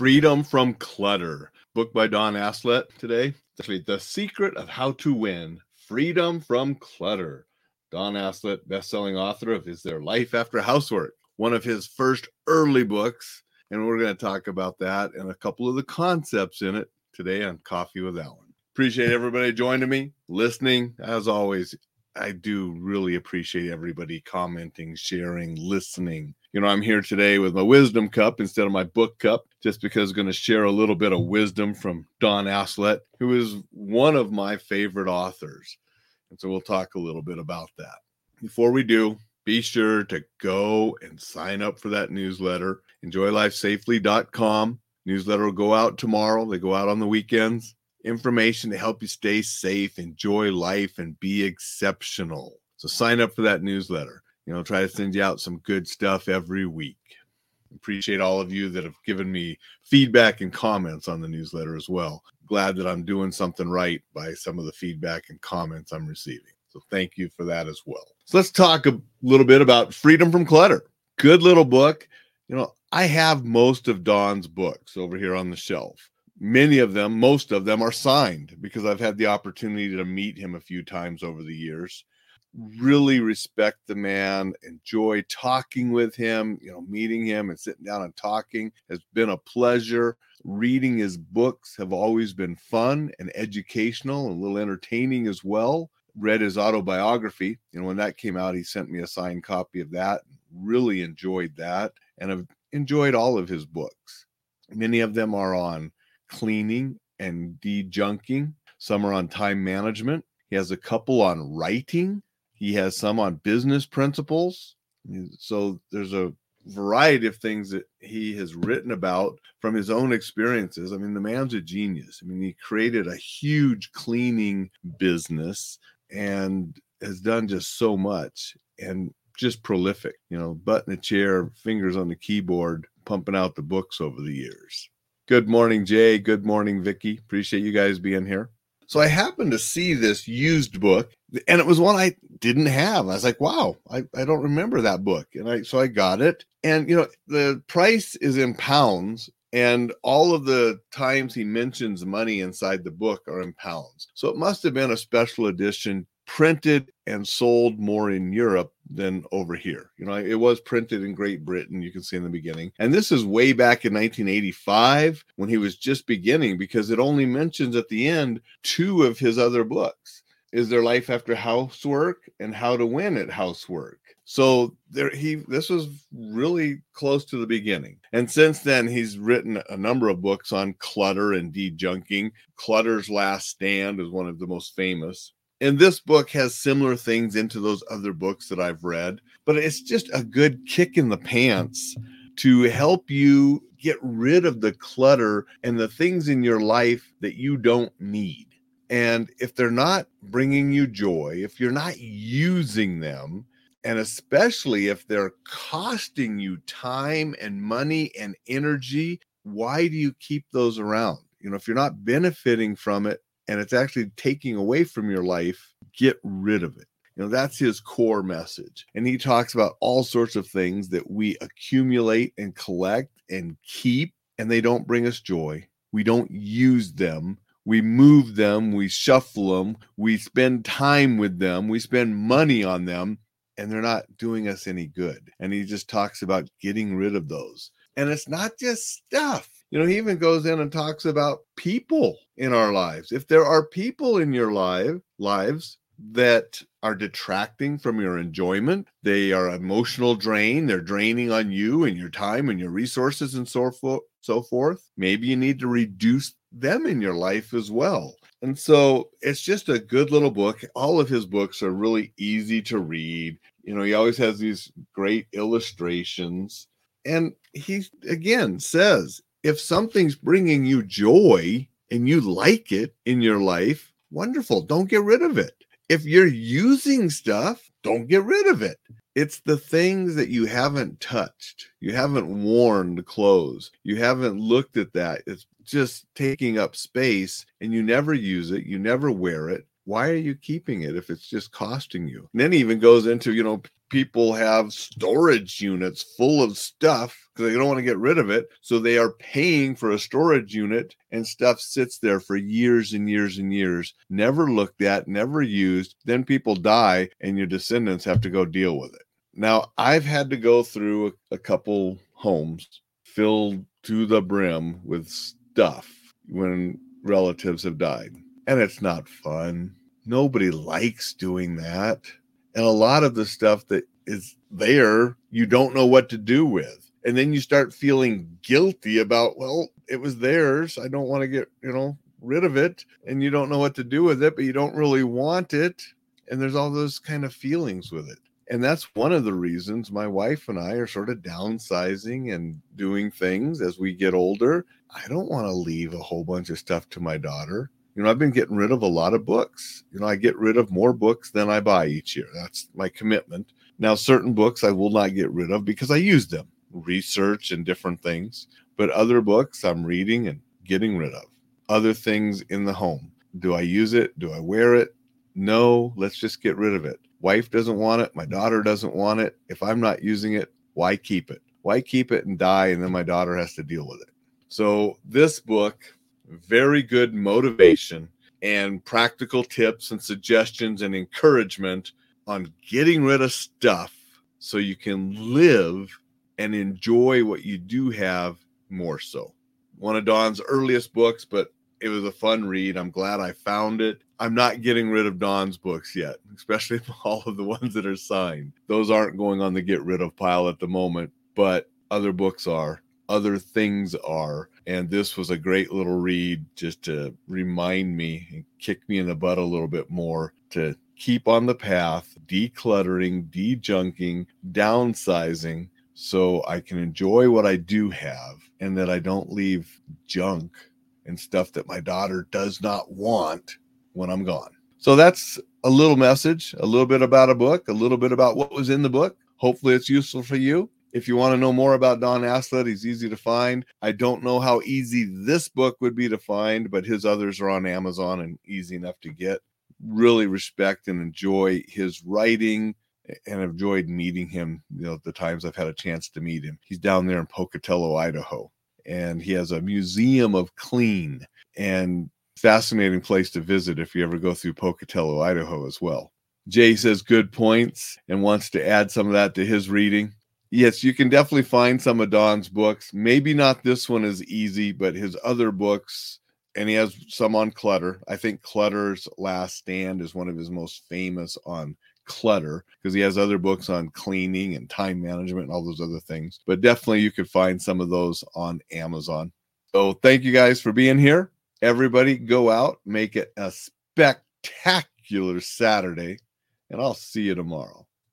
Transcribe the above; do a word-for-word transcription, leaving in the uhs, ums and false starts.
Freedom from Clutter, book by Don Aslett today. It's actually The Secret of How to Win, Freedom from Clutter. Don Aslett, best-selling author of Is There Life After Housework?, one of his first early books. And we're going to talk about that and a couple of the concepts in it today on Coffee with Alan. Appreciate everybody joining me, listening. As always, I do really appreciate everybody commenting, sharing, listening. You know, I'm here today with my wisdom cup instead of my book cup, just because I'm going to share a little bit of wisdom from Don Aslett, who is one of my favorite authors. And so we'll talk a little bit about that. Before we do, be sure to go and sign up for that newsletter, enjoy life safely dot com. Newsletter will go out tomorrow. They go out on the weekends. Information to help you stay safe, enjoy life, and be exceptional. So sign up for that newsletter. You know, try to send you out some good stuff every week. Appreciate all of you that have given me feedback and comments on the newsletter as well. Glad that I'm doing something right by some of the feedback and comments I'm receiving. So thank you for that as well. So let's talk a little bit about Freedom from Clutter. Good little book. You know, I have most of Don's books over here on the shelf. Many of them, most of them are signed because I've had the opportunity to meet him a few times over the years. Really respect the man, enjoy talking with him, you know, meeting him and sitting down and talking has been a pleasure. Reading his books have always been fun and educational, a little entertaining as well. Read his autobiography, and when that came out, he sent me a signed copy of that. Really enjoyed that, and I've enjoyed all of his books. Many of them are on cleaning and de-junking. Some are on time management. He has a couple on writing. He has some on business principles. So there's a variety of things that he has written about from his own experiences. I mean, the man's a genius. I mean, he created a huge cleaning business and has done just so much and just prolific, you know, butt in a chair, fingers on the keyboard, pumping out the books over the years. Good morning, Jay. Good morning, Vicky. Appreciate you guys being here. So I happened to see this used book, and it was one I didn't have. I was like, wow, I, I don't remember that book. And I so I got it. And, you know, the price is in pounds, and all of the times he mentions money inside the book are in pounds. So it must have been a special edition, printed and sold more in Europe than over here. You know, it was printed in Great Britain, you can see in the beginning. And this is way back in nineteen eighty-five when he was just beginning, because it only mentions at the end two of his other books, Is There Life After Housework? And How to Win at Housework? So there he this was really close to the beginning. And since then, he's written a number of books on clutter and de-junking. Clutter's Last Stand is one of the most famous. And this book has similar things into those other books that I've read, but it's just a good kick in the pants to help you get rid of the clutter and the things in your life that you don't need. And if they're not bringing you joy, if you're not using them, and especially if they're costing you time and money and energy, why do you keep those around? You know, if you're not benefiting from it, and it's actually taking away from your life, get rid of it. You know, that's his core message. And he talks about all sorts of things that we accumulate and collect and keep, and they don't bring us joy. We don't use them. We move them. We shuffle them. We spend time with them. We spend money on them, and they're not doing us any good. And he just talks about getting rid of those. And it's not just stuff. You know, he even goes in and talks about people in our lives. If there are people in your life, lives that are detracting from your enjoyment, they are emotional drain, they're draining on you and your time and your resources and so forth, so forth, maybe you need to reduce them in your life as well. And so it's just a good little book. All of his books are really easy to read. You know, he always has these great illustrations. And he, again, says, if something's bringing you joy and you like it in your life, wonderful. Don't get rid of it. If you're using stuff, don't get rid of it. It's the things that you haven't touched. You haven't worn the clothes. You haven't looked at that. It's just taking up space and you never use it. You never wear it. Why are you keeping it if it's just costing you? And then he even goes into, you know, people have storage units full of stuff because they don't want to get rid of it. So they are paying for a storage unit and stuff sits there for years and years and years, never looked at, never used. Then people die and your descendants have to go deal with it. Now, I've had to go through a couple homes filled to the brim with stuff when relatives have died. And it's not fun. Nobody likes doing that. And a lot of the stuff that is there, you don't know what to do with. And then you start feeling guilty about, well, it was theirs. I don't want to get, you know, rid of it. And you don't know what to do with it, but you don't really want it. And there's all those kind of feelings with it. And that's one of the reasons my wife and I are sort of downsizing and doing things as we get older. I don't want to leave a whole bunch of stuff to my daughter. You know, I've been getting rid of a lot of books. You know, I get rid of more books than I buy each year. That's my commitment. Now, certain books I will not get rid of because I use them, research and different things. But other books I'm reading and getting rid of. Other things in the home. Do I use it? Do I wear it? No, let's just get rid of it. Wife doesn't want it. My daughter doesn't want it. If I'm not using it, why keep it? Why keep it and die? And then my daughter has to deal with it. So this book, very good motivation and practical tips and suggestions and encouragement on getting rid of stuff so you can live and enjoy what you do have more so. One of Don's earliest books, but it was a fun read. I'm glad I found it. I'm not getting rid of Don's books yet, especially all of the ones that are signed. Those aren't going on the get rid of pile at the moment, but other books are, other things are. And this was a great little read just to remind me and kick me in the butt a little bit more to keep on the path, decluttering, de-junking, downsizing, so I can enjoy what I do have and that I don't leave junk and stuff that my daughter does not want when I'm gone. So that's a little message, a little bit about a book, a little bit about what was in the book. Hopefully it's useful for you. If you want to know more about Don Aslett, he's easy to find. I don't know how easy this book would be to find, but his others are on Amazon and easy enough to get. Really respect and enjoy his writing and enjoyed meeting him, you know, the times I've had a chance to meet him. He's down there in Pocatello, Idaho, and he has a museum of clean and fascinating place to visit if you ever go through Pocatello, Idaho as well. Jay says good points and wants to add some of that to his reading. Yes, you can definitely find some of Don's books. Maybe not this one is easy, but his other books, and he has some on clutter. I think Clutter's Last Stand is one of his most famous on clutter because he has other books on cleaning and time management and all those other things. But definitely you could find some of those on Amazon. So thank you guys for being here. Everybody go out, make it a spectacular Saturday, and I'll see you tomorrow.